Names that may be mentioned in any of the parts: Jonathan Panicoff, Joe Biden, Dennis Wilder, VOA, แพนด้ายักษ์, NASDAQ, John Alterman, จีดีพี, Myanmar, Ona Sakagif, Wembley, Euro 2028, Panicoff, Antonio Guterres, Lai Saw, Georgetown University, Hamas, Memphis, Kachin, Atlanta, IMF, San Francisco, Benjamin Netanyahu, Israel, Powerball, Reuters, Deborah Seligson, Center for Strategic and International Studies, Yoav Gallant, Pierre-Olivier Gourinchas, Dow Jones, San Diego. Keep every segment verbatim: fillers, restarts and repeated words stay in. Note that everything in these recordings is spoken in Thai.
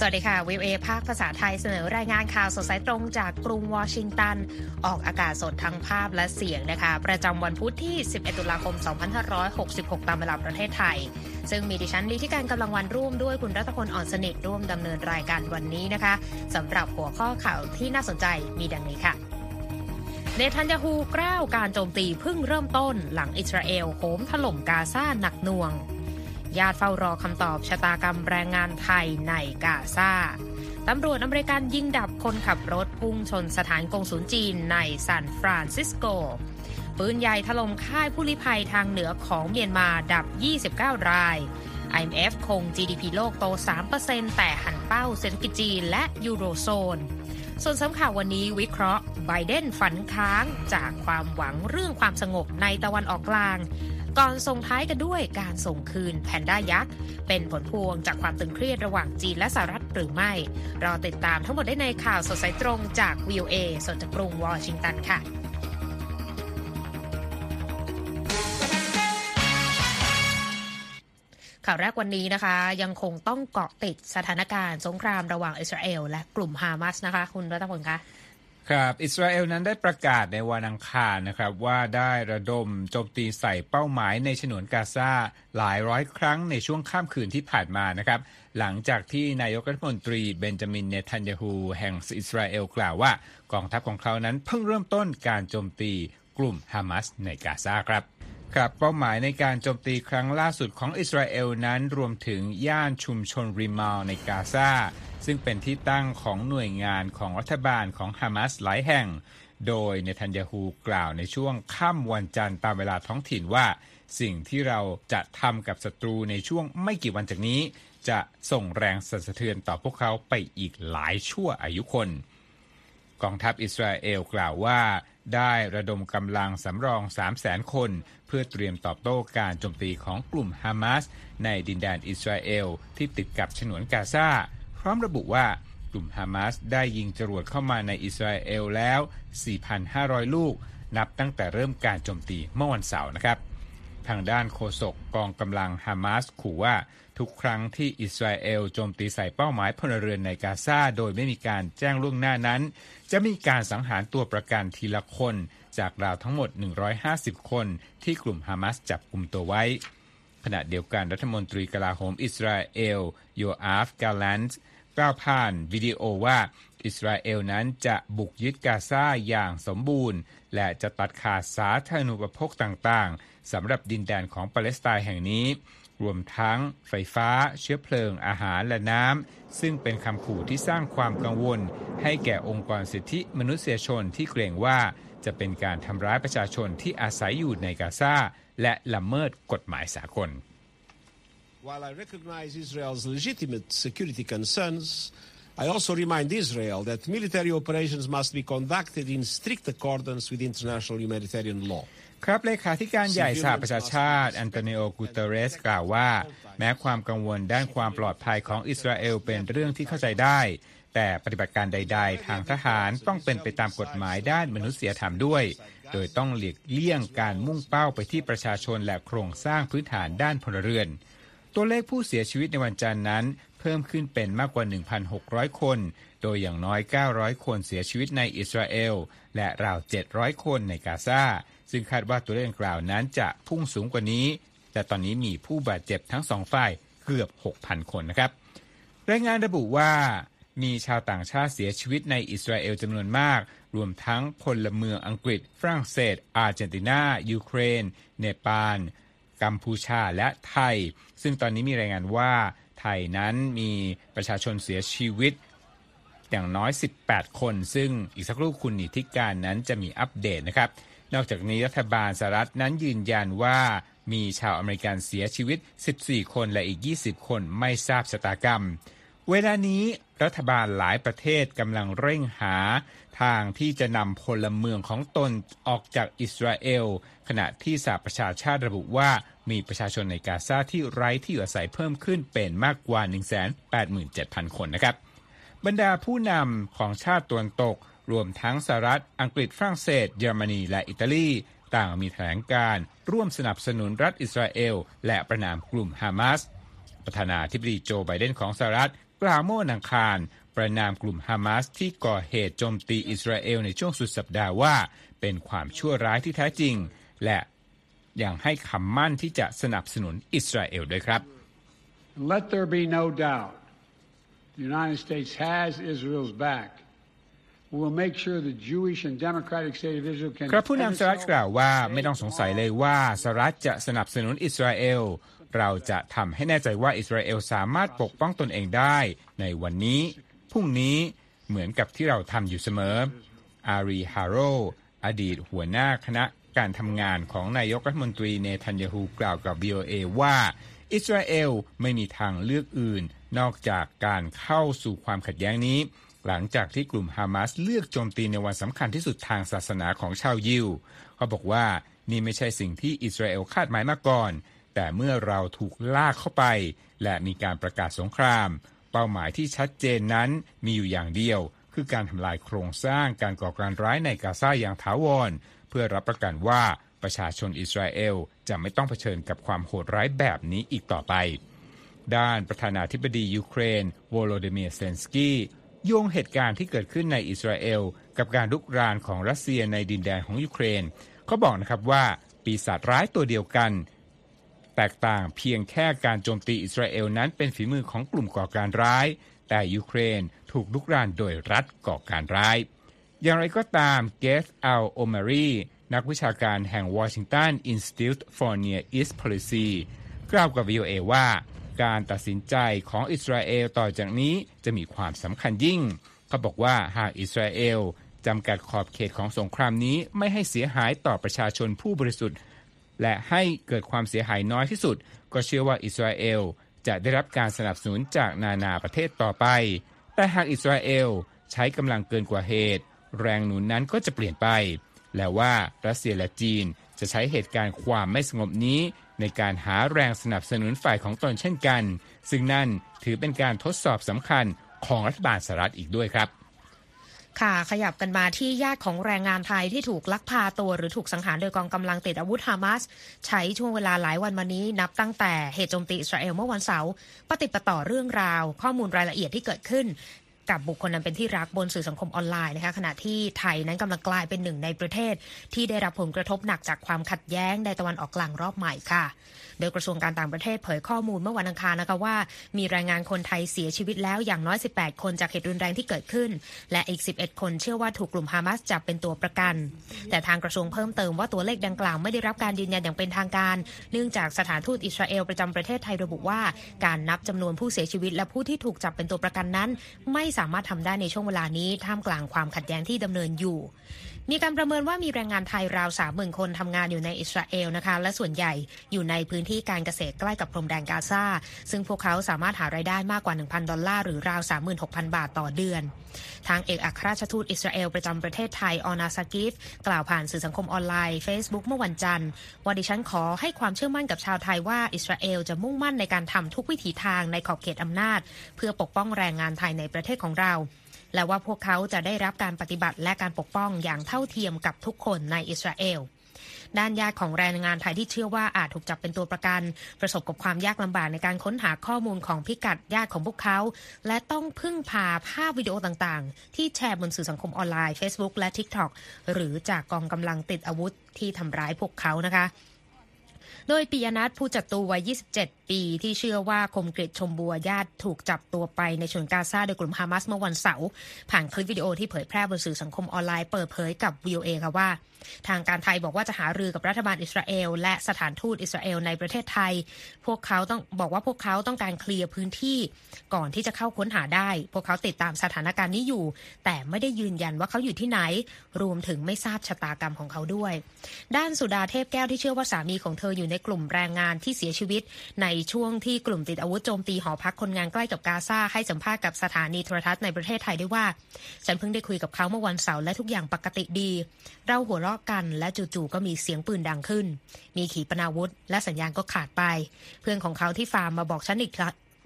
สวัสดีค่ะวิวเอภาคภาษาไทยเสนอรายงานข่าวสดสายตรงจากกรุงวอชิงตันออกอากาศสดทั้งภาพและเสียงนะคะประจำวันพุธที่สิบเอ็ดตุลาคมสองพันห้าร้อยหกสิบหกตามเวลาประเทศไทยซึ่งมีดิฉันลีที่การกำลังวันร่วมด้วยคุณรัตพลอ่อนสนิทร่วมดำเนินรายการวันนี้นะคะสำหรับหัวข้อข่าวที่น่าสนใจมีดังนี้ค่ะเนทันยาฮูกล้าวการโจมตีเพิ่งเริ่มต้นหลังอิสราเอลโหมถล่มกาซาหนักหน่วงญาติเฝ้ารอคำตอบชะตากรรมแรงงานไทยในกาซาตำรวจอเมริกันยิงดับคนขับรถพุ่งชนสถานกงศูนย์จีนในซานฟรานซิสโกปืนใหญ่ถล่มค่ายผู้ลี้ภัยทางเหนือของเมียนมาดับยี่สิบเก้าราย ไอ เอ็ม เอฟ คง จี ดี พี โลกโต สามเปอร์เซ็นต์ แต่หันเป้าเศรษฐกิจจีนและยูโรโซนส่วนสำคัญวันนี้วิเคราะห์ไบเดนฝันค้างจากความหวังเรื่องความสงบในตะวันออกกลางก่อนส่งท้ายกันด้วยการส่งคืนแพนด้ายักษ์เป็นผลพวงจากความตึงเครียดระหว่างจีนและสหรัฐหรือไม่รอติดตามทั้งหมดได้ในข่าวสดสายตรงจาก วี โอ เอ สดจากกรุงวอชิงตันค่ะข่าวแรกวันนี้นะคะยังคงต้องเกาะติดสถานการณ์สงครามระหว่างอิสราเอลและกลุ่มฮามาสนะคะคุณรัตพลคะครับอิสราเอลนั้นได้ประกาศในวันอังคารนะครับว่าได้ระดมโจมตีใส่เป้าหมายในฉนวนกาซาหลายร้อยครั้งในช่วงค่ำคืนที่ผ่านมานะครับหลังจากที่นายกรัฐมนตรีเบนจามินเนทันยาฮูแห่งอิสราเอลกล่าวว่ากองทัพของเขานั้นเพิ่งเริ่มต้นการโจมตีกลุ่มฮามาสในกาซาครับครับเป้าหมายในการโจมตีครั้งล่าสุดของอิสราเอลนั้นรวมถึงย่านชุมชนริมาลในกาซาซึ่งเป็นที่ตั้งของหน่วยงานของรัฐบาลของฮามาสหลายแห่งโดยเนทันยาฮูกล่าวในช่วงค่ำวันจันทร์ตามเวลาท้องถิ่นว่าสิ่งที่เราจะทำกับศัตรูในช่วงไม่กี่วันจากนี้จะส่งแรงสั่นสะเทือนต่อพวกเขาไปอีกหลายชั่วอายุคนกองทัพอิสราเอลกล่าวว่าได้ระดมกำลังสำรอง สามแสน คนเพื่อเตรียมตอบโต้การโจมตีของกลุ่มฮามาสในดินแดนอิสราเอลที่ติดกับฉนวนกาซาพร้อมระบุว่ากลุ่มฮามาสได้ยิงจรวดเข้ามาในอิสราเอลแล้ว สี่พันห้าร้อย ลูกนับตั้งแต่เริ่มการโจมตีเมื่อวันเสาร์นะครับทางด้านโฆษกกองกำลังฮามาสขู่ว่าทุกครั้งที่อิสราเอลโจมตีใส่เป้าหมายพลเรือนในกาซาโดยไม่มีการแจ้งล่วงหน้านั้นจะมีการสังหารตัวประกันทีละคนจากราวทั้งหมดหนึ่งร้อยห้าสิบคนที่กลุ่มฮามาสจับกุมตัวไว้ขณะเดียวกันรัฐมนตรีกลาโหมอิสราเอลโยอาฟ กาแลนต์กล่าวผ่านวิดีโอว่าอิสราเอลนั้นจะบุกยึดกาซาอย่างสมบูรณ์และจะตัดขาดสาธารณูปโภคต่างๆสำหรับดินแดนของปาเลสไตน์แห่งนี้รวมทั้งไฟฟ้าเชื้อเพลิงอาหารและน้ำซึ่งเป็นคำขู่ที่สร้างความกังวลให้แก่องค์กรสิทธิมนุษยชนที่เกรงว่าจะเป็นการทำร้ายประชาชนที่อาศัยอยู่ในกาซาและละเมิดกฎหมายสากล While I recognize Israel's legitimate security concerns, I also remind Israel that military operations must be conducted in strict accordance with international humanitarian lawครับเลขาธิการใหญ่สหประชาชาติอันโตนิโอ กูเตเรสกล่าวว่าแม้ความกังวลด้านความปลอดภัยของอิสราเอลเป็นเรื่องที่เข้าใจได้แต่ปฏิบัติการใดๆทางทหารต้องเป็นไปตามกฎหมายด้านมนุษยธรรมด้วยโดยต้องหลีกเลี่ยงการมุ่งเป้าไปที่ประชาชนและโครงสร้างพื้นฐานด้านพลเรือนตัวเลขผู้เสียชีวิตในวันจันทร์นั้นเพิ่มขึ้นเป็นมากกว่า หนึ่งพันหกร้อย คนโดยอย่างน้อยเก้าร้อยคนเสียชีวิตในอิสราเอลและราวเจ็ดร้อยคนในกาซาซึ่งคาดว่าตัวเลขดังกล่าวนั้นจะพุ่งสูงกว่านี้แต่ตอนนี้มีผู้บาดเจ็บทั้งสองฝ่ายเกือบ หกพัน คนนะครับรายงานระบุว่ามีชาวต่างชาติเสียชีวิตในอิสราเอลจำนวนมากรวมทั้งพลเมืองอังกฤษฝรั่งเศสอาร์เจนตินายูเครนเนปาลกัมพูชาและไทยซึ่งตอนนี้มีรายงานว่าไทยนั้นมีประชาชนเสียชีวิตอย่างน้อยสิบแปดคนซึ่งอีกสักครู่คุณนิติการนั้นจะมีอัปเดตนะครับนอกจากนี้รัฐบาลสหรัฐนั้นยืนยันว่ามีชาวอเมริกันเสียชีวิตสิบสี่คนและอีกยี่สิบคนไม่ทราบชะตากรรมเวลานี้รัฐบาลหลายประเทศกำลังเร่งหาทางที่จะนำพลเมืองของตนออกจากอิสราเอลขณะที่สหประชาชาติระบุว่ามีประชาชนในกาซาที่ไร้ที่อยู่อาศัยเพิ่มขึ้นเป็นมากกว่า หนึ่งแสนแปดหมื่นเจ็ดพัน คนนะครับบรรดาผู้นำของชาติตะวันตกรวมทั้งสหรัฐอังกฤษฝรั่งเศสเยอรมนีและอิตาลีต่างมีแถลงการร่วมสนับสนุนรัฐอิสราเอลและประณามกลุ่มฮามาสประธานาธิบดีโจไบเดนของสหรัฐ กล่าวเมื่อวันอังคารประณามกลุ่มฮามาสที่ก่อเหตุโจมตีอิสราเอลในช่วงสุดสัปดาห์ว่าเป็นความชั่วร้ายที่แท้จริงและยังให้คำมั่นที่จะสนับสนุนอิสราเอลด้วยครับ Let there be no doubt the United States has Israel's back We'll make sure the Jewish and Democratic state of Israel can ครับผู้นำสหรัฐกล่าวว่าไม่ต้องสงสัยเลยว่าสหรัฐจะสนับสนุนอิสราเอลเราจะทำให้แน่ใจว่าอิสราเอลสามารถปกป้องตนเองได้ในวันนี้พรุ่งนี้เหมือนกับที่เราทำอยู่เสมออารีฮาโรอดีตหัวหน้าคณะการทำงานของนายกรัฐมนตรีเนทันยาฮูกล่าวกับ วี โอ เอ ว่าอิสราเอลไม่มีทางเลือกอื่นนอกจากการเข้าสู่ความขัดแย้งนี้หลังจากที่กลุ่มฮามาสเลือกโจมตีในวันสำคัญที่สุดทางศาสนาของชาวยิวเขาบอกว่านี่ไม่ใช่สิ่งที่อิสราเอลคาดหมายมาก่อนแต่เมื่อเราถูกลากเข้าไปและมีการประกาศสงครามเป้าหมายที่ชัดเจนนั้นมีอยู่อย่างเดียวคือการทำลายโครงสร้างการก่อการร้ายในกาซาอย่างถาวรเพื่อรับประกันว่าประชาชนอิสราเอลจะไม่ต้องเผชิญกับความโหดร้ายแบบนี้อีกต่อไปด้านประธานาธิบดียูเครนโวโลดิเมียร์เซเลนสกีโยงเหตุการณ์ที่เกิดขึ้นในอิสราเอลกับการรุกรานของรัสเซียในดินแดนของยูเครนเขาบอกนะครับว่าปีศาจร้ายตัวเดียวกันแตกต่างเพียงแค่การโจมตีอิสราเอลนั้นเป็นฝีมือของกลุ่มก่อการร้ายแต่ยูเครนถูกรุกรานโดยรัฐก่อการร้ายอย่างไรก็ตามเกธ อัล โอมารีนักวิชาการแห่ง Washington Institute for Near East Policy กล่าวกับ วี โอ เอ ว่าการตัดสินใจของอิสราเอลต่อจากนี้จะมีความสำคัญยิ่งเขาบอกว่าหากอิสราเอลจำกัดขอบเขตของสงครามนี้ไม่ให้เสียหายต่อประชาชนผู้บริสุทธิ์และให้เกิดความเสียหายน้อยที่สุดก็เชื่อว่าอิสราเอลจะได้รับการสนับสนุนจากนานาประเทศต่อไปแต่หากอิสราเอลใช้กำลังเกินกว่าเหตุแรงหนุนนั้นก็จะเปลี่ยนไปและว่ารัสเซียและจีนจะใช้เหตุการณ์ความไม่สงบนี้ในการหาแรงสนับสนุนฝ่ายของตนเช่นกันซึ่งนั่นถือเป็นการทดสอบสำคัญของรัฐบาลสหรัฐอีกด้วยครับค่ะขยับกันมาที่ญาติของแรงงานไทยที่ถูกลักพาตัวหรือถูกสังหารโดยกองกำลังติดอาวุธฮามาสใช้ช่วงเวลาหลายวันมานี้นับตั้งแต่เหตุโจมตีอิสราเอลเมื่อวันเสาร์ปฏิปต่อเรื่องราวข้อมูลรายละเอียดที่เกิดขึ้นกับบุคคลนั้นเป็นที่รักบนสื่อสังคมออนไลน์นะคะขณะที่ไทยนั้นกำลังกลายเป็นหนึ่งในประเทศที่ได้รับผลกระทบหนักจากความขัดแย้งในตะวันออกกลางรอบใหม่ค่ะโดยกระทรวงการต่างประเทศเผยข้อมูลเมื่อวันอังคารนะคะว่ามีรายงานคนไทยเสียชีวิตแล้วอย่างน้อยสิบแปดคนจากเหตุรุนแรงที่เกิดขึ้นและอีกสิบเอ็ดคนเชื่อว่าถูกกลุ่มฮามาสจับเป็นตัวประกันแต่ทางกระทรวงเพิ่มเติมว่าตัวเลขดังกล่าวไม่ได้รับการยืนยันอย่างเป็นทางการเนื่องจากสถานทูตอิสราเอลประจำประเทศไทยระบุว่าการนับจำนวนผู้เสียชีวิตและผู้ที่ถูกจับเป็นตัวประกันนั้นไม่สามารถทำได้ในช่วงเวลานี้ท่ามกลางความขัดแย้งที่ดำเนินอยู่มีการประเมินว่ามีแรงงานไทยราว สามหมื่น คนทำงานอยู่ในอิสราเอลนะคะและส่วนใหญ่อยู่ในพื้นที่การเกษตรใกล้กับพรมแดนกาซาซึ่งพวกเขาสามารถหารายได้มากกว่า หนึ่งพัน ดอลลาร์หรือราว สามหมื่นหกพัน บาทต่อเดือนทางเอกอัครราชทูตอิสราเอลประจำประเทศไทยออนาซากิฟกล่าวผ่านสื่อสังคมออนไลน์ Facebook เมื่อวันจันทร์ว่าดิฉันขอให้ความเชื่อมั่นกับชาวไทยว่าอิสราเอลจะมุ่งมั่นในการทำทุกวิถีทางในขอบเขตอำนาจเพื่อปกป้องแรงงานไทยในประเทศของเราและว่าพวกเขาจะได้รับการปฏิบัติและการปกป้องอย่างเท่าเทียมกับทุกคนในอิสราเอลด้านญาติของแรงงานไทยที่เชื่อว่าอาจถูกจับเป็นตัวประกันประสบกับความยากลำบากในการค้นหาข้อมูลของพิกัดญาติของพวกเขาและต้องพึ่งพาภาพวิดีโอต่างๆที่แชร์บนสื่อสังคมออนไลน์ Facebook และ TikTok หรือจากกองกำลังติดอาวุธที่ทำร้ายพวกเขานะคะโดยปิยนัทผู้จัดตัววัยยี่สิบเจ็ดปีที่เชื่อว่าคมกฤตชมบัวญาติถูกจับตัวไปในฉนวนกาซาโดยกลุ่มฮามาสเมื่อวันเสาร์ผ่านคลิปวิดีโอที่เผยแพร่บนสื่อสังคมออนไลน์เปิดเผยกับ วี โอ เอ ค่ะว่าทางการไทยบอกว่าจะหารือกับรัฐบาลอิสราเอลและสถานทูตอิสราเอลในประเทศไทยพวกเขาต้องบอกว่าพวกเขาต้องการเคลียร์พื้นที่ก่อนที่จะเข้าค้นหาได้พวกเขาติดตามสถานการณ์นี้อยู่แต่ไม่ได้ยืนยันว่าเขาอยู่ที่ไหนรวมถึงไม่ทราบชะตากรรมของเขาด้วยด้านสุดาเทพแก้วที่เชื่อว่าสามีของเธออยู่ในกลุ่มแรงงานที่เสียชีวิตในช่วงที่กลุ่มติดอาวุธโจมตีหอพักคนงานใกล้กับกาซาให้สัมภาษณ์กับสถานีโทรทัศน์ในประเทศไทยด้วยว่าฉันเพิ่งได้คุยกับเขาเมื่อวันเสาร์และทุกอย่างปกติดีเราหัวเราะกันและจู่ๆก็มีเสียงปืนดังขึ้นมีขีปนาวุธและสัญญาณก็ขาดไปเพื่อนของเขาที่ฟาร์มมาบอกฉันอีก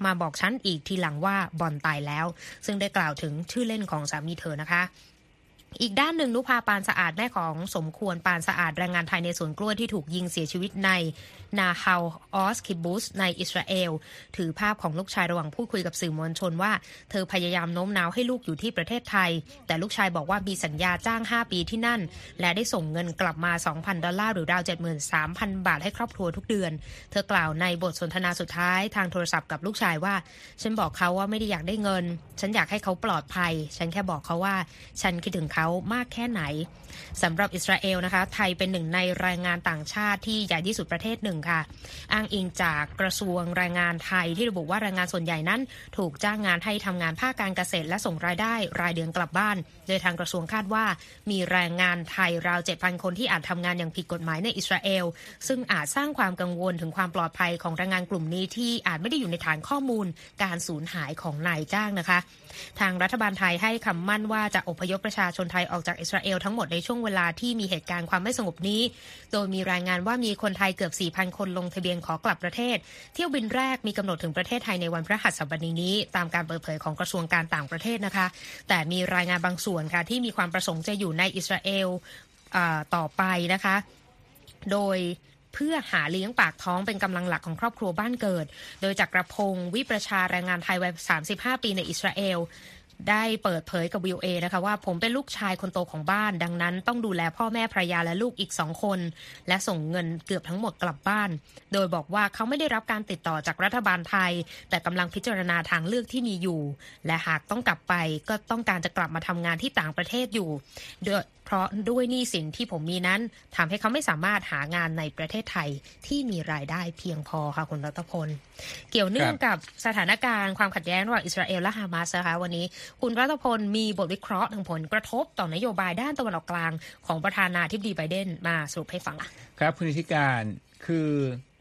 มาบอกฉันอีกทีหลังว่าบอลตายแล้วซึ่งได้กล่าวถึงชื่อเล่นของสามีเธอนะคะ อีกด้านหนึ่งนุภาปานสะอาดแม่ของสมควรปานสะอาดแรงงานไทยในสวนกล้วยที่ถูกยิงเสียชีวิตในนาฮาวออสคิบูสในอิสราเอลถือภาพของลูกชายระหว่างพูดคุยกับสื่อมวลชนว่าเธอพยายามโน้มน้าวให้ลูกอยู่ที่ประเทศไทยแต่ลูกชายบอกว่ามีสัญญาจ้างห้าปีที่นั่นและได้ส่งเงินกลับมา สองพันดอลลาร์หรือราว เจ็ดหมื่นสามพันบาทให้ครอบครัวทุกเดือนเธอกล่าวในบทสนทนาสุดท้ายทางโทรศัพท์กับลูกชายว่าฉันบอกเขาว่าไม่ได้อยากได้เงินฉันอยากให้เขาปลอดภัยฉันแค่บอกเขาว่าฉันคิดถึงเขามากแค่ไหนสำหรับอิสราเอลนะคะไทยเป็นหนึ่งในแรงงานต่างชาติที่ใหญ่ที่สุดประเทศหนึ่งค่ะอ้างอิงจากกระทรวงแรงงานไทยที่ระบุว่าแรงงานส่วนใหญ่นั้นถูกจ้างงานให้ทำงานภาคการเกษตรและส่งรายได้รายเดือนกลับบ้านโดยทางกระทรวงคาดว่ามีแรงงานไทยราว เจ็ดพัน คนที่อาจทำงานอย่างผิดกฎหมายในอิสราเอลซึ่งอาจสร้างความกังวลถึงความปลอดภัยของแรงงานกลุ่มนี้ที่อาจไม่ได้อยู่ในฐานข้อมูลการสูญหายของนายจ้างนะคะทางรัฐบาลไทยให้คำมั่นว่าจะอพยพประชาชนไทยออกจากอิสราเอลทั้งหมดในช่วงเวลาที่มีเหตุการณ์ความไม่สงบนี้โดยมีรายงานว่ามีคนไทยเกือบ สี่พัน คนลงทะเบียนขอกลับประเทศเที่ยวบินแรกมีกำหนดถึงประเทศไทยในวันพฤหัสบดีนี้ตามการเปิดเผยของกระทรวงการต่างประเทศนะคะแต่มีรายงานบางส่วนค่ะที่มีความประสงค์จะอยู่ในอิสราเอลต่อไปนะคะโดยเพื่อหาเลี้ยงปากท้องเป็นกำลังหลักของครอบครัวบ้านเกิดโดยจักรพงศ์วิประชาแรงงานไทยวัยสามสิบห้าปีในอิสราเอลได้เปิดเผยกับ วี โอ เอ นะคะว่าผมเป็นลูกชายคนโตของบ้านดังนั้นต้องดูแลพ่อแม่ภรรยาและลูกอีกสองคนและส่งเงินเกือบทั้งหมดกลับบ้านโดยบอกว่าเขาไม่ได้รับการติดต่อจากรัฐบาลไทยแต่กำลังพิจารณาทางเลือกที่มีอยู่และหากต้องกลับไปก็ต้องการจะกลับมาทำงานที่ต่างประเทศอยู่เพราะด้วยหนี้สินที่ผมมีนั้นทำให้เขาไม่สามารถหางานในประเทศไทยที่มีรายได้เพียงพอค่ะคุณรัตพลเกี่ยวเนื่องกับสถานการณ์ความขัดแย้งระหว่างอิสราเอลและฮามาสนะคะวันนี้คุณรัตพลมีบทวิเคราะห์ถึงผลกระทบต่อนโยบายด้านตะวันออกกลางของประธานาธิบดีไบเดนมาสรุปให้ฟังครับคุณนิติการคือ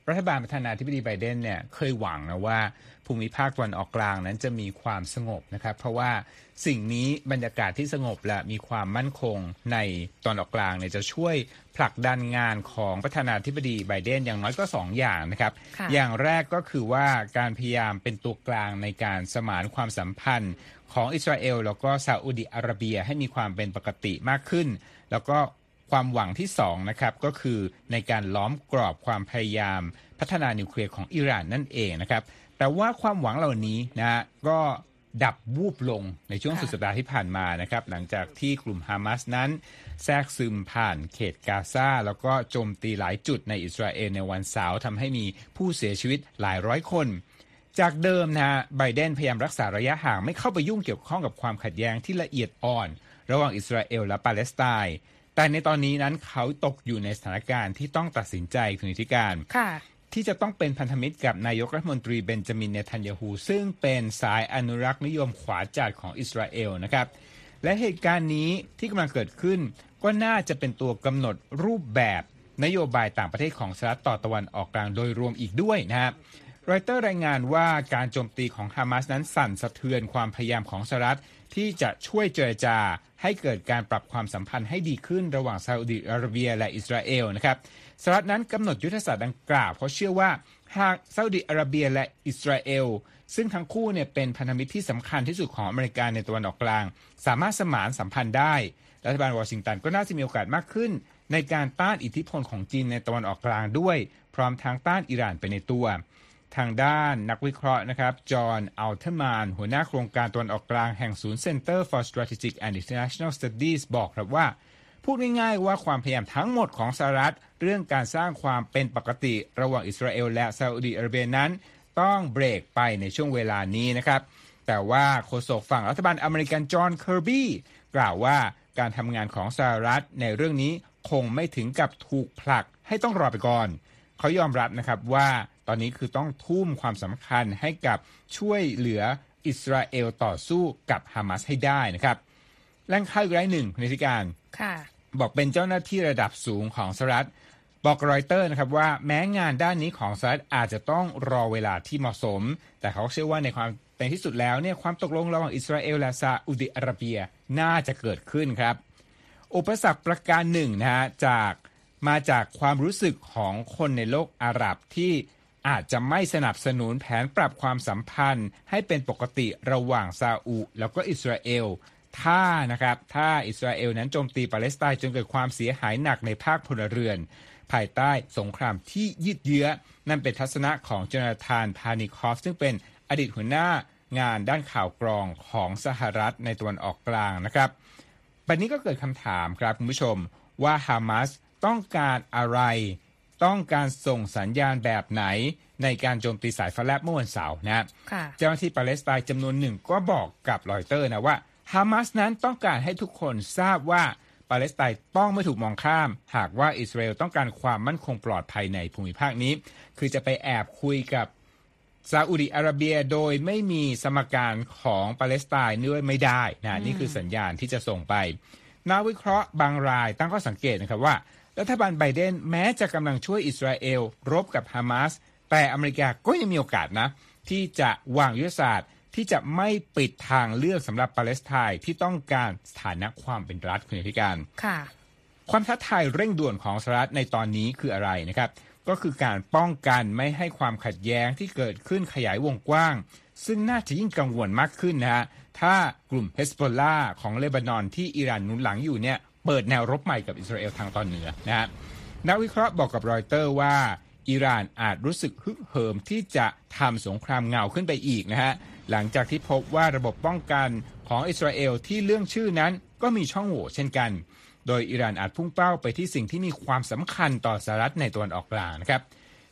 รัฐบาลประธานาธิบดีไบเดนเนี่ยเคยหวังนะว่าภูมิภาคตะวันออกกลางนั้นจะมีความสงบนะครับเพราะว่าสิ่งนี้บรรยากาศที่สงบและมีความมั่นคงในตะวันออกกลางเนี่ยจะช่วยผลักดันงานของประธานาธิบดีไบเดนอย่างน้อยก็สองอย่างนะครับอย่างแรกก็คือว่าการพยายามเป็นตัวกลางในการสมานความสัมพันธ์ของอิสราเอลแล้วก็ซาอุดิอาระเบียให้มีความเป็นปกติมากขึ้นแล้วก็ความหวังที่สองนะครับก็คือในการล้อมกรอบความพยายามพัฒนานิวเคลียร์ของอิหร่านนั่นเองนะครับแต่ว่าความหวังเหล่านี้นะก็ดับวูบลงในช่วงสุดสัปดาห์ที่ผ่านมานะครับหลังจากที่กลุ่มฮามาสนั้นแทรกซึมผ่านเขตกาซาแล้วก็โจมตีหลายจุดในอิสราเอลในวันเสาร์ทำให้มีผู้เสียชีวิตหลายร้อยคนจากเดิมนะฮะไบเดนพยายามรักษาระยะห่างไม่เข้าไปยุ่งเกี่ยวข้องกับความขัดแย้งที่ละเอียดอ่อนระหว่างอิสราเอลและปาเลสไตน์แต่ในตอนนี้นั้นเขาตกอยู่ในสถานการณ์ที่ต้องตัดสินใจคุณนิติการที่จะต้องเป็นพันธมิตรกับนายกรัฐมนตรีเบนจามินเนทันยาฮูซึ่งเป็นสายอนุรักษ์นิยมขวาจัดของอิสราเอลนะครับและเหตุการณ์นี้ที่กำลังเกิดขึ้นก็น่าจะเป็นตัวกำหนดรูปแบบนโยบายต่างประเทศของสหรัฐต่อตะวันออกกลางโดยรวมอีกด้วยนะครับรอยเตอร์รายงานว่าการโจมตีของฮามาสนั้นสั่นสะเทือนความพยายามของสหรัฐที่จะช่วยเจรจาให้เกิดการปรับความสัมพันธ์ให้ดีขึ้นระหว่างซาอุดิอาระเบียและอิสราเอลนะครับสหรัฐนั้นกำหนดยุทธศาสตร์ดังกล่าวเพราะเชื่อว่าหากซาอุดิอาระเบียและอิสราเอลซึ่งทั้งคู่เนี่ยเป็นพันธมิตรที่สำคัญที่สุดของอเมริกาในตะวันออกกลางสามารถสมานสัมพันธ์ได้รัฐบาลวอชิงตันก็น่าจะมีโอกาสมากขึ้นในการต้านอิทธิพลของจีนในตะวันออกกลางด้วยพร้อมทางต้านอิหร่านไปในตัวทางด้านนักวิเคราะห์นะครับจอห์นอัลเทอร์แมนหัวหน้าโครงการตะวันออกกลางแห่งศูนย์ Center for Strategic and International Studies บอกครับว่าพูดง่ายๆว่าความพยายามทั้งหมดของสหรัฐเรื่องการสร้างความเป็นปกติระหว่างอิสราเอลและซาอุดิอาระเบียนั้นต้องเบรกไปในช่วงเวลานี้นะครับแต่ว่าโฆษกฝั่งรัฐบาลอเมริกันจอห์นเคอร์บี้กล่าวว่าการทำงานของสหรัฐในเรื่องนี้คงไม่ถึงกับถูกผลักให้ต้องรอไปก่อนเขายอมรับนะครับว่าตอนนี้คือต้องทุ่มความสำคัญให้กับช่วยเหลืออิสราเอลต่อสู้กับฮามาสให้ได้นะครับแหล่งข่าวอีกรายหนึ่งในที่การบอกเป็นเจ้าหน้าที่ระดับสูงของสหรัฐบอกรอยเตอร์นะครับว่าแม้งานด้านนี้ของสหรัฐอาจจะต้องรอเวลาที่เหมาะสมแต่เขาเชื่อว่าในความในที่สุดแล้วเนี่ยความตกลงระหว่างอิสราเอลและซาอุดิอาระเบียน่าจะเกิดขึ้นครับอุปสรรคประการหนึ่งนะฮะจากมาจากความรู้สึกของคนในโลกอาหรับที่อาจจะไม่สนับสนุนแผนปรับความสัมพันธ์ให้เป็นปกติระหว่างซาอุแล้วก็อิสราเอล ถ้านะครับถ้าอิสราเอลนั้นโจมตีปาเลสไตน์จนเกิดความเสียหายหนักในภาคพลเรือนภายใต้สงครามที่ยืดเยื้อนั่นเป็นทัศนะของโจนาธาน Panicoff ซึ่งเป็นอดีตหัวหน้างานด้านข่าวกรองของสหรัฐในตะวันออกกลางนะครับปัจจุบันก็เกิดคำถามครับคุณผู้ชมว่าฮามาสต้องการอะไรต้องการส่งสัญญาณแบบไหนในการโจมตีสายฟ้าแลบเมื่อวันเสาร์นะเจ้าหน้าที่ปาเลสไตน์จำนวนหนึ่งก็บอกกับรอยเตอร์นะว่าฮามาสนั้นต้องการให้ทุกคนทราบว่าปาเลสไตน์ต้องไม่ถูกมองข้ามหากว่าอิสราเอลต้องการความมั่นคงปลอดภัยในภูมิภาคนี้คือจะไปแอบคุยกับซาอุดิอาระเบียโดยไม่มีสมการของปาเลสไตน์ด้วยไม่ได้นะนี่คือสัญญาณที่จะส่งไปนักวิเคราะห์บางรายตั้งข้อสังเกตนะครับว่ารัฐบาลไบเดนแม้จะกำลังช่วยอิสราเอลรบกับฮามาสแต่อเมริกาก็ยังมีโอกาสนะที่จะวางยุทธศาสตร์ที่จะไม่ปิดทางเลือกสำหรับปาเลสไตน์ที่ต้องการสถานะความเป็นรัฐคุณธิการค่ะความท้าทายเร่งด่วนของสหรัฐในตอนนี้คืออะไรนะครับก็คือการป้องกันไม่ให้ความขัดแย้งที่เกิดขึ้นขยายวงกว้างซึ่งน่าจะยิ่งกังวลมากขึ้นนะฮะถ้ากลุ่มเฮสบอลลาห์ของเลบานอนที่อิหร่านหนุนหลังอยู่เนี่ยเปิดแนวรบใหม่กับอิสราเอลทางตอนเหนือนะฮะนักวิเคราะห์บอกกับรอยเตอร์ว่าอิหร่านอาจรู้สึกฮึกเหิมที่จะทำสงครามเงาขึ้นไปอีกนะฮะหลังจากที่พบว่าระบบป้องกันของอิสราเอลที่เรื่องชื่อนั้นก็มีช่องโหว่เช่นกันโดยอิหร่านอาจพุ่งเป้าไปที่สิ่งที่มีความสำคัญต่อสหรัฐในตะวันออกกลางนะครับ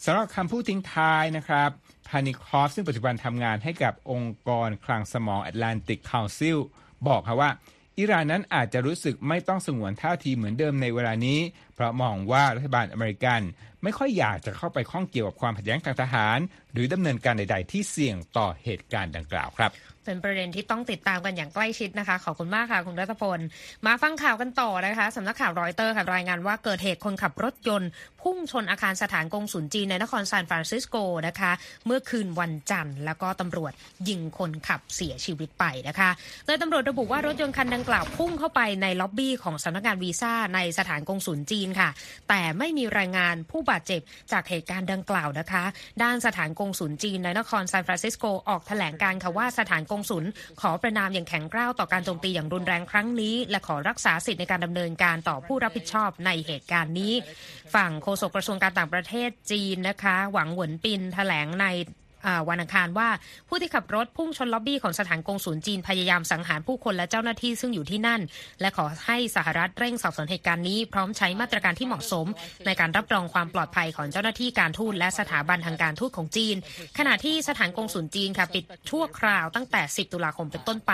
สำหรับคำพูดทิ้งท้ายนะครับพานิคอฟซึ่งปัจจุบันทำงานให้กับองค์กรคลังสมอง Atlantic Council บอกค่ะว่าอิหร่านนั้นอาจจะรู้สึกไม่ต้องสงวนท่าทีเหมือนเดิมในเวลานี้เพราะมองว่ารัฐบาลอเมริกันไม่ค่อยอยากจะเข้าไปข้องเกี่ยวกับความขัดแย้งทางทหารหรือดำเนินการใดๆที่เสี่ยงต่อเหตุการณ์ดังกล่าวครับเป็นประเด็นที่ต้องติดตามกันอย่างใกล้ชิดนะคะขอบคุณมากค่ะคุณรัตพลมาฟังข่าวกันต่อนะคะสำนักข่าวรอยเตอร์ค่ะรายงานว่าเกิดเหตุคนขับรถยนต์พุ่งชนอาคารสถานกงสุลจีนในนครซานฟรานซิสโกนะคะเมื่อคืนวันจันทร์แล้วก็ตำรวจยิงคนขับเสียชีวิตไปนะคะโดยตำรวจระบุว่ารถยนต์คันดังกล่าวพุ่งเข้าไปในล็อบบี้ของสำนักงานวีซ่าในสถานกงสุลจีนค่ะแต่ไม่มีรายงานผู้บาดเจ็บจากเหตุการณ์ดังกล่าวนะคะด้านสถานกงสุลจีนในนครซานฟรานซิสโกออกแถลงการค่ะว่าสถานกงสุลขอประนามอย่างแข็งกร้าวต่อการโจมตีอย่างรุนแรงครั้งนี้และขอรักษาสิทธิในการดำเนินการต่อผู้รับผิดชอบในเหตุการณ์นี้ฝั่งโฆษกกระทรวงการต่างประเทศจีนนะคะหวังเหวินปินแถลงในวันอังคารว่าผู้ที่ขับรถพุ่งชนล็อบบี้ของสถานกงสุลจีนพยายามสังหารผู้คนและเจ้าหน้าที่ซึ่งอยู่ที่นั่นและขอให้สหรัฐเร่งสอบสวนเหตุการณ์นี้พร้อมใช้มาตรการที่เหมาะสมในการรับรองความปลอดภัยของเจ้าหน้าที่การทูตและสถาบันทางการทูตของจีนขณะที่สถานกงสุลจีนค่ะปิดชั่วคราวตั้งแต่สิบตุลาคมเป็นต้นไป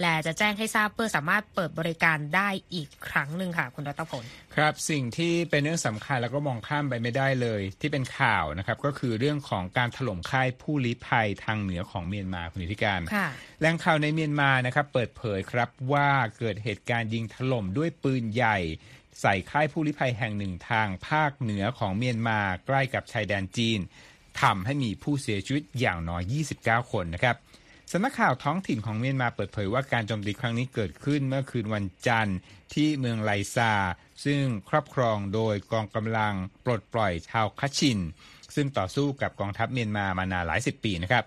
และจะแจ้งให้ทราบเพื่อสามารถเปิดบริการได้อีกครั้งนึงค่ะคุณรัตพลครับสิ่งที่เป็นเรื่องสำคัญแล้วก็มองข้ามไปไม่ได้เลยที่เป็นข่าวนะครับก็คือเรื่องของการถล่มค่ายผู้ลี้ภัยทางเหนือของเมียนมาคุณนิติการแหล่งข่าวในเมียนมานะครับเปิดเผยครับว่าเกิดเหตุการณ์ยิงถล่มด้วยปืนใหญ่ใส่ค่ายผู้ลี้ภัยแห่งหนึ่งทางภาคเหนือของเมียนมาใกล้กับชายแดนจีนทำให้มีผู้เสียชีวิตอย่างน้อยยี่สิบเก้าคนนะครับสำนักข่าวท้องถิ่นของเมียนมาเปิดเผยว่าการโจมตีครั้งนี้เกิดขึ้นเมื่อคืนวันจันทร์ที่เมืองไลซาซึ่งครอบครองโดยกองกำลังปลดปล่อยชาวคัชชินซึ่งต่อสู้กับกองทัพเมียนมามานานหลายสิบปีนะครับ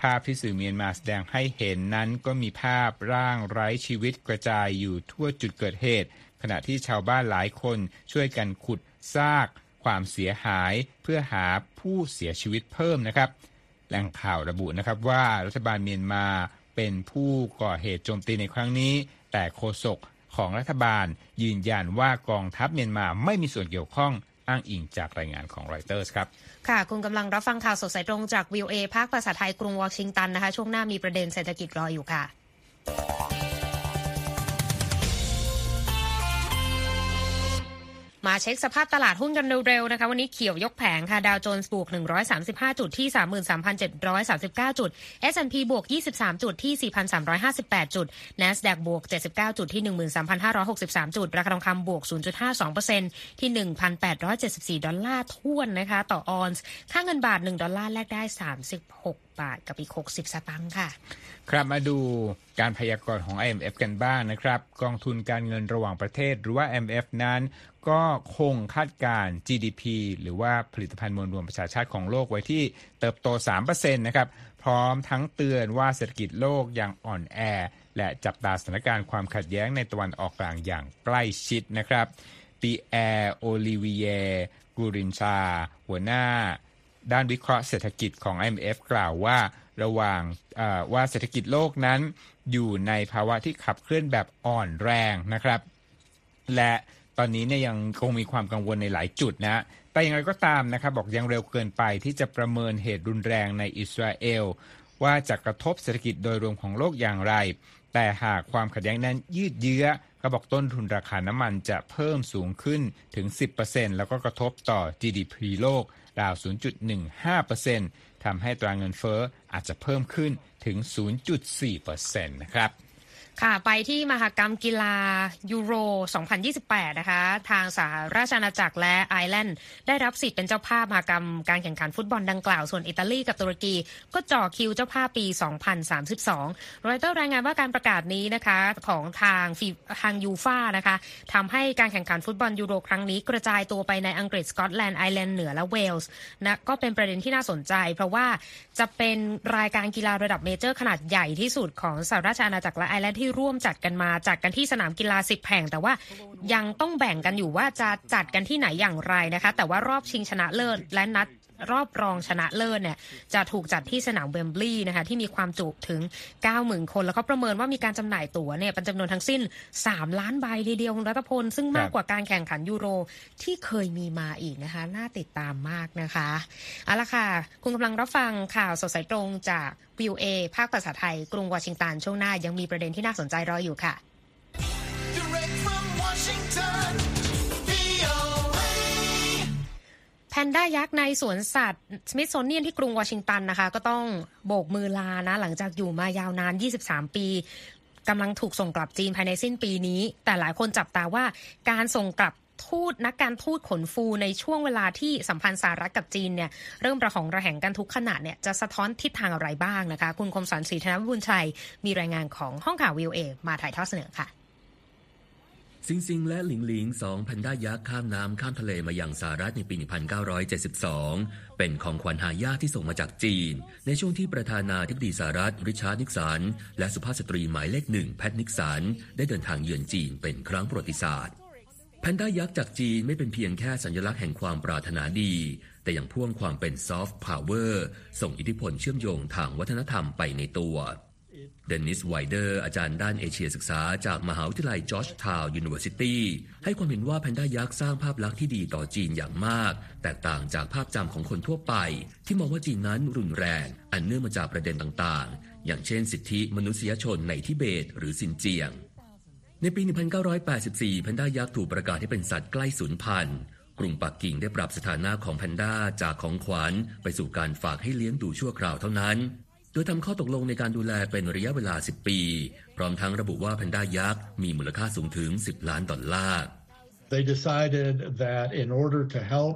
ภาพที่สื่อเมียนมาแสดงให้เห็นนั้นก็มีภาพร่างไร้ชีวิตกระจายอยู่ทั่วจุดเกิดเหตุขณะที่ชาวบ้านหลายคนช่วยกันขุดซากความเสียหายเพื่อหาผู้เสียชีวิตเพิ่มนะครับแหล่งข่าวระบุนะครับว่ารัฐบาลเมียนมาเป็นผู้ก่อเหตุโจมตีในครั้งนี้แต่โฆษกของรัฐบาลยืนยันว่ากองทัพเมียนมาไม่มีส่วนเกี่ยวข้องอ้างอิงจากรายงานของรอยเตอร์สครับค่ะคุณกำลังรับฟังข่าวสดสายตรงจาก วี โอ เอ ภาคภาษาไทยกรุงวอชิงตันนะคะช่วงหน้ามีประเด็นเศรษฐกิจรออยู่ค่ะมาเช็คสภาพตลาดหุ้นกันเร็วๆนะคะวันนี้เขียวยกแผงค่ะดาวโจนส์บวกหนึ่งร้อยสามสิบห้าจุดที่ สามหมื่นสามพันเจ็ดร้อยสามสิบเก้า จุด เอส แอนด์ พี บวกยี่สิบสามจุดที่ สี่พันสามร้อยห้าสิบแปด จุด NASDAQ บวกเจ็ดสิบเก้าจุดที่ หนึ่งหมื่นสามพันห้าร้อยหกสิบสาม จุดราคาทองคำบวก ศูนย์จุดห้าสองเปอร์เซ็นต์ ที่ หนึ่งพันแปดร้อยเจ็ดสิบสี่ ดอลลาร์ถ้วนนะคะต่อออนซ์ค่าเงินบาทหนึ่งดอลลาร์แลกได้ สามสิบหก บาทกับอีกหกสิบสตางค์ค่ะครับมาดูการพยากรณ์ของ ไอ เอ็ม เอฟ กันบ้างนะครับกองทุนการเงินระหว่างประเทศหรือว่า ไอ เอ็ม เอฟ นั้นก็คงคาดการ จี ดี พี หรือว่าผลิตภัณฑ์มวลรวมประชาชาติของโลกไว้ที่เติบโต สามเปอร์เซ็นต์ นะครับพร้อมทั้งเตือนว่าเศรษฐกิจโลกยังอ่อนแอและจับตาสถานการณ์ความขัดแย้งในตะวันออกกลางอย่างใกล้ชิดนะครับปีแอร์โอลิเวียร์กูรินชาหัวหน้าด้านวิเคราะห์เศรษฐกิจของ ไอ เอ็ม เอฟ กล่าวว่าระหว่างว่าเศรษฐกิจโลกนั้นอยู่ในภาวะที่ขับเคลื่อนแบบอ่อนแรงนะครับและตอนนี้เนี่ยยังคงมีความกังวลในหลายจุดนะแต่อย่างไรก็ตามนะครับบอกยังเร็วเกินไปที่จะประเมินเหตุรุนแรงในอิสราเอลว่าจะกระทบเศรษฐกิจโดยรวมของโลกอย่างไรแต่หากความขัดแย้งนั้นยืดเยื้อก็บอกต้นทุนราคาน้ำมันจะเพิ่มสูงขึ้นถึง สิบเปอร์เซ็นต์ แล้วก็กระทบต่อ จี ดี พี โลกราว ศูนย์จุดหนึ่งห้าเปอร์เซ็นต์ ทำให้ตราเงินเฟ้ออาจจะเพิ่มขึ้นถึง ศูนย์จุดสี่เปอร์เซ็นต์ นะครับค่ะไปที่มหกรรมกีฬายูโรสองพันยี่สิบแปดนะคะทางสหราชอาณาจักรและไอร์แลนด์ได้รับสิทธิ์เป็นเจ้าภาพมหกรรมการแข่งขันฟุตบอลดังกล่าวส่วนอิตาลีกับตุรกีก็จ่อคิวเจ้าภาพปีสองพันสามสิบสองรอยเตอร์รายงานว่าการประกาศนี้นะคะของทางทางยูฟ่านะคะทำให้การแข่งขันฟุตบอลยูโรครั้งนี้กระจายตัวไปในอังกฤษสกอตแลนด์ไอร์แลนด์เหนือและเวลส์นะก็เป็นประเด็นที่น่าสนใจเพราะว่าจะเป็นรายการกีฬาระดับเมเจอร์ขนาดใหญ่ที่สุดของสหราชอาณาจักรและไอร์แลนด์ที่ร่วมจัดกันมาจัดกันที่สนามกีฬาสิบแห่งแต่ว่ายังต้องแบ่งกันอยู่ว่าจะจัดกันที่ไหนอย่างไรนะคะแต่ว่ารอบชิงชนะเลิศและนัดรอบรองชนะเลิศเนี่ยจะถูกจัดที่สนามเวมบลีย์นะคะที่มีความจุถึง เก้าหมื่น คนแล้วก็ประเมินว่ามีการจำหน่ายตั๋วเนี่ยเป็นจำนวนทั้งสิ้นสามล้านใบทีเดียวคุณรัตพลซึ่งมากกว่าการแข่งขันยูโรที่เคยมีมาอีกนะคะน่าติดตามมากนะคะเอาล่ะค่ะคุณกำลังรับฟังข่าวสดสายตรงจาก วี โอ เอ ภาคภาษาไทยกรุงวอชิงตันช่วงหน้ายังมีประเด็นที่น่าสนใจรออยู่ค่ะแพนด้ายักษ์ในสวนสัตว์สมิธโซเนียนที่กรุงวอชิงตันนะคะก็ต้องโบกมือลานะหลังจากอยู่มายาวนานยี่สิบสามปีกำลังถูกส่งกลับจีนภายในสิ้นปีนี้แต่หลายคนจับตาว่าการส่งกลับทูตนักการทูตขนฟูในช่วงเวลาที่สัมพันธ์สหรัฐกับจีนเนี่ยเริ่มระหองระแหงกันทุกขณะเนี่ยจะสะท้อนทิศทางอะไรบ้างนะคะคุณคมสันต์ศรีธนบุญชัยมีรายงานของห้องข่าว วี โอ เอ มาถ่ายทอดเสนอค่ะซิงซิงและหลิงหลิงสองแพนด้ายักษ์ข้ามน้ำข้ามทะเลมาอย่างสหรัฐในปีหนึ่งพันเก้าร้อยเจ็ดสิบสองเป็นของขวัญหายากที่ส่งมาจากจีนในช่วงที่ประธานาธิบดีสหรัฐริชาร์ดนิกสันและสุภาพสตรีหมายเลขหนึ่งแพทนิกสันได้เดินทางเยือนจีนเป็นครั้งประวัติศาสตร์แพนด้ายักษ์จากจีนไม่เป็นเพียงแค่สัญลักษณ์แห่งความปรารถนาดีแต่ยังพ่วงความเป็นซอฟต์พาวเวอร์ส่งอิทธิพลเชื่อมโยงทางวัฒนธรรมไปในตัวเดนนิสไวเดอร์อาจารย์ด้านเอเชียศึกษาจากมหาวิทยาลัยจอร์จทาวน์ยูนิเวอร์ซิตี้ให้ความเห็นว่าแพนด้ายักษ์สร้างภาพลักษณ์ที่ดีต่อจีนอย่างมากแตกต่างจากภาพจำของคนทั่วไปที่มองว่าจีนนั้นรุนแรงอันเนื่องมาจากประเด็นต่างๆอย่างเช่นสิทธิมนุษยชนในทิเบตหรือซินเจียงในปีหนึ่งพันเก้าร้อยแปดสิบสี่แพนด้ายักษ์ถูกประกาศให้เป็นสัตว์ใกล้สูญพันธุ์กรุงปักกิ่งได้ปรับสถานะของแพนด้าจากของขวัญไปสู่การฝากให้เลี้ยงดูชั่วคราวเท่านั้นโดยทำข้อตกลงในการดูแลเป็นระยะเวลาสิบปีพร้อมทั้งระบุว่าแพนด้ายักษ์มีมูลค่าสูงถึงสิบล้านดอลลาร์ They decided that in order to help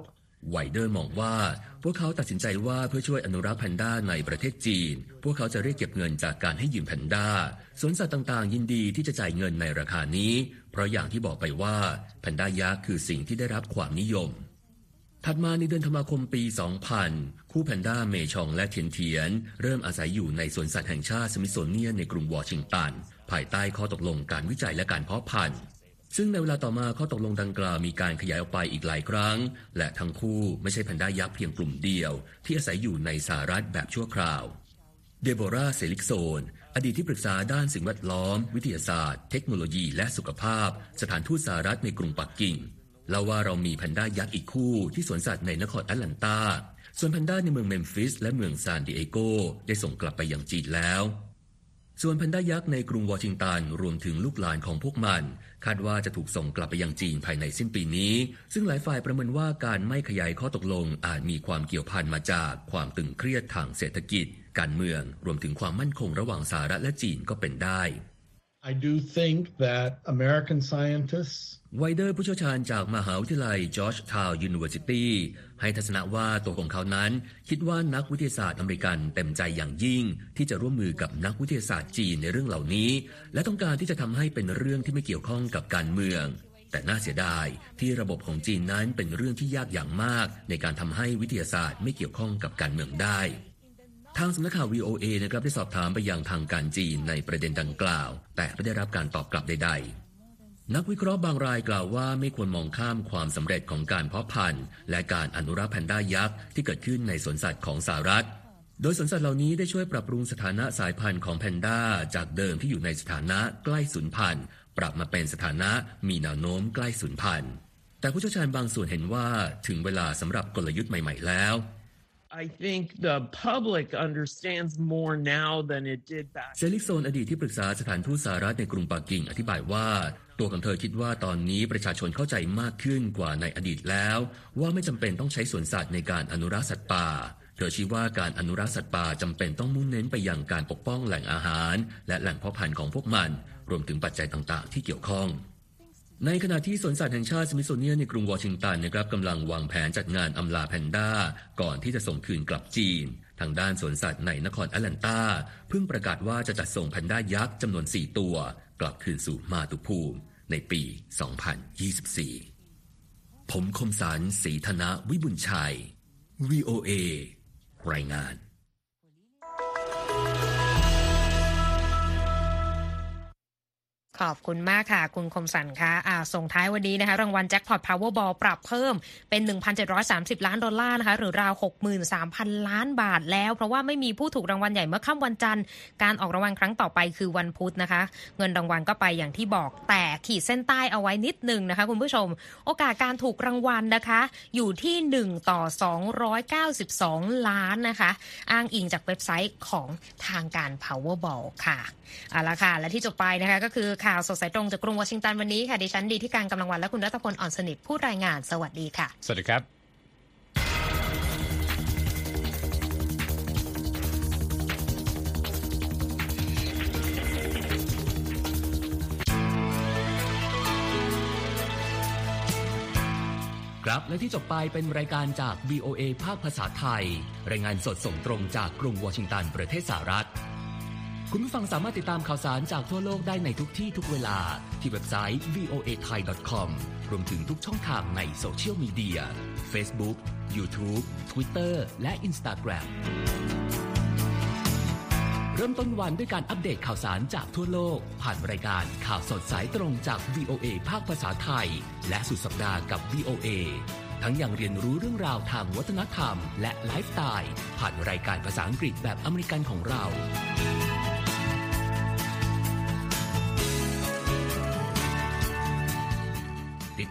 ไวเดอร์มองว่าพวกเขาตัดสินใจว่าเพื่อช่วยอนุรักษ์แพนด้าในประเทศจีนพวกเขาจะเรียกเก็บเงินจากการให้ยืมแพนด้าสวนสัตว์ต่างๆยินดีที่จะจ่ายเงินในราคานี้เพราะอย่างที่บอกไปว่าแพนด้ายักษ์คือสิ่งที่ได้รับความนิยมถัดมาในเดือนธันวาคมปีสองพันคู่แพนด้าเมชองและเทียนเทียนเริ่มอาศัยอยู่ในสวนสัตว์แห่งชาติสมิธโซเนียนในกรุงวอชิงตันภายใต้ข้อตกลงการวิจัยและการเพาะพันธุ์ซึ่งในเวลาต่อมาข้อตกลงดังกล่าวมีการขยายออกไปอีกหลายครั้งและทั้งคู่ไม่ใช่แพนด้ายักษ์เพียงกลุ่มเดียวที่อาศัยอยู่ในสหรัฐแบบชั่วคราวเดโบราเซลิกโซนอดีตที่ปรึกษาด้านสิ่งแวดล้อมวิทยาศาสตร์เทคโนโลยีและสุขภาพสถานทูตสหรัฐในกรุงปักกิ่งเล่าว่าเรามีแพนด้ายักษ์อีกคู่ที่สวนสัตว์ในนครแอตแลนตาส่วนแพนด้าในเมืองเมมฟิสและเมืองซานดิเอโกได้ส่งกลับไปยังจีนแล้วส่วนแพนด้ายักษ์ในกรุงวอชิงตันรวมถึงลูกหลานของพวกมันคาดว่าจะถูกส่งกลับไปยังจีนภายในสิ้นปีนี้ซึ่งหลายฝ่ายประเมินว่าการไม่ขยายข้อตกลงอาจมีความเกี่ยวพันมาจากความตึงเครียดทางเศรษฐกิจการเมืองรวมถึงความมั่นคงระหว่างสหรัฐและจีนก็เป็นได้ I do think that American scientists ไวเดอร์ผู้เชี่ยวชาญจากมหาวิทยาลัยจอร์จทาวน์ยูนิเวอร์ซิตี้ให้ทัศนะว่าตัวของเขานั้นคิดว่านักวิทยาศาสตร์อเมริกันเต็มใจอย่างยิ่งที่จะร่วมมือกับนักวิทยาศาสตร์จีนในเรื่องเหล่านี้และต้องการที่จะทำให้เป็นเรื่องที่ไม่เกี่ยวข้องกับการเมืองแต่น่าเสียดายที่ระบบของจีนนั้นเป็นเรื่องที่ยากอย่างมากในการทำให้วิทยาศาสตร์ไม่เกี่ยวข้องกับการเมืองได้ทางสำนักข่าว วี โอ เอ นะครับได้สอบถามไปยังทางการจีนในประเด็นดังกล่าวแต่ไม่ได้รับการตอบกลับใดๆนักวิเคราะห์บางรายกล่าวว่าไม่ควรมองข้ามความสำเร็จของการเพาะพันธุ์และการอนุรักษ์แพนด้ายักษ์ที่เกิดขึ้นในสวนสัตว์ของสหรัฐโดยสวนสัตว์เหล่านี้ได้ช่วยปรับปรุงสถานะสายพันธุ์ของแพนด้าจากเดิมที่อยู่ในสถานะใกล้สูญพันธุ์ปรับมาเป็นสถานะมีแนวโน้มใกล้สูญพันธุ์แต่ผู้เชี่ยวชาญบางส่วนเห็นว่าถึงเวลาสำหรับกลยุทธ์ใหม่ๆแล้วI think the public understands more now than it did back. เซลิกโซนอดีตที่ปรึกษาสถานทูตสหรัฐในกรุงปักกิ่งอธิบายว่าตัวของเธอคิดว่าตอนนี้ประชาชนเข้าใจมากขึ้นกว่าในอดีตแล้วว่าไม่จำเป็นต้องใช้สวนสัตว์ในการอนุรักษ์สัตว์ป่าเธอชี้ว่าการอนุรักษ์สัตว์ป่าจำเป็นต้องมุ่งเน้นไปยังการปกป้องแหล่งอาหารและแหล่งเพาะพันธุ์ของพวกมันรวมถึงปัจจัยต่างๆที่เกี่ยวข้องในขณะที่สวนสัตว์แห่งชาติสมิธโซเนียนในกรุงวอชิงตันนะครับกำลังวางแผนจัดงานอำลาแพนด้าก่อนที่จะส่งคืนกลับจีนทางด้านสวนสัตว์ในนครแอตแลนตาเพิ่งประกาศว่าจะจัดส่งแพนด้ายักษ์จำนวนสี่ตัวกลับคืนสู่มาตุภูมิในปีสองพันยี่สิบสี่ผมคมสันศรีธนะวิบุญชัย วี โอ เอ รายงานขอบคุณมากค่ะคุณคมสันค่ะอ่าส่งท้ายวันนี้นะคะรางวัลแจ็คพอต Powerball ปรับเพิ่มเป็น หนึ่งพันเจ็ดร้อยสามสิบ ล้านดอลลาร์นะคะหรือราว หกหมื่นสามพัน ล้านบาทแล้วเพราะว่าไม่มีผู้ถูกรางวัลใหญ่เมื่อค่ำวันจันทร์การออกรางวัลครั้งต่อไปคือวันพุธนะคะเงินรางวัลก็ไปอย่างที่บอกแต่ขีดเส้นใต้เอาไว้นิดนึงนะคะคุณผู้ชมโอกาสการถูกรางวัลนะคะอยู่ที่หนึ่งต่อสองร้อยเก้าสิบสองล้านนะคะอ้างอิงจากเว็บไซต์ของทางการ Powerball ค่ะเอาละค่ะและที่จบไปนะคะก็คือข่าวสดสายตรงจากกรุงวอชิงตันวันนี้ค่ะดิฉันดีที่การกำลังวันและคุณรัตพลอ่อนสนิทผู้รายงานสวัสดีค่ะสวัสดีครับครับและที่จบไปเป็นรายการจาก วี โอ เอ ภาคภาษาไทยรายงานสดส่งตรงจากกรุงวอชิงตันประเทศสหรัฐคุณผู้ฟังสามารถติดตามข่าวสารจากทั่วโลกได้ในทุกที่ทุกเวลาที่เว็บไซต์ วี โอ เอ ไทย ดอท คอม รวมถึงทุกช่องทางในโซเชียลมีเดีย Facebook, YouTube, Twitter และ Instagram เริ่มต้นวันด้วยการอัปเดตข่าวสารจากทั่วโลกผ่านรายการข่าวสดสายตรงจาก วี โอ เอ ภาคภาษาไทยและสุดสัปดาห์กับ วี โอ เอ ทั้งยังเรียนรู้เรื่องราวทางวัฒนธรรมและไลฟ์สไตล์ผ่านรายการภาษาอังกฤษแบบอเมริกันของเราติด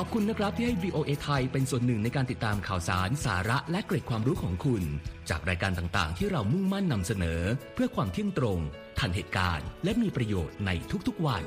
ขอบคุณนะครับที่ให้ วี โอ เอ ไทยเป็นส่วนหนึ่งในการติดตามข่าวสารสาระและเกร็ดความรู้ของคุณจากรายการต่างๆที่เรามุ่งมั่นนำเสนอเพื่อความเที่ยงตรงทันเหตุการณ์และมีประโยชน์ในทุกๆวัน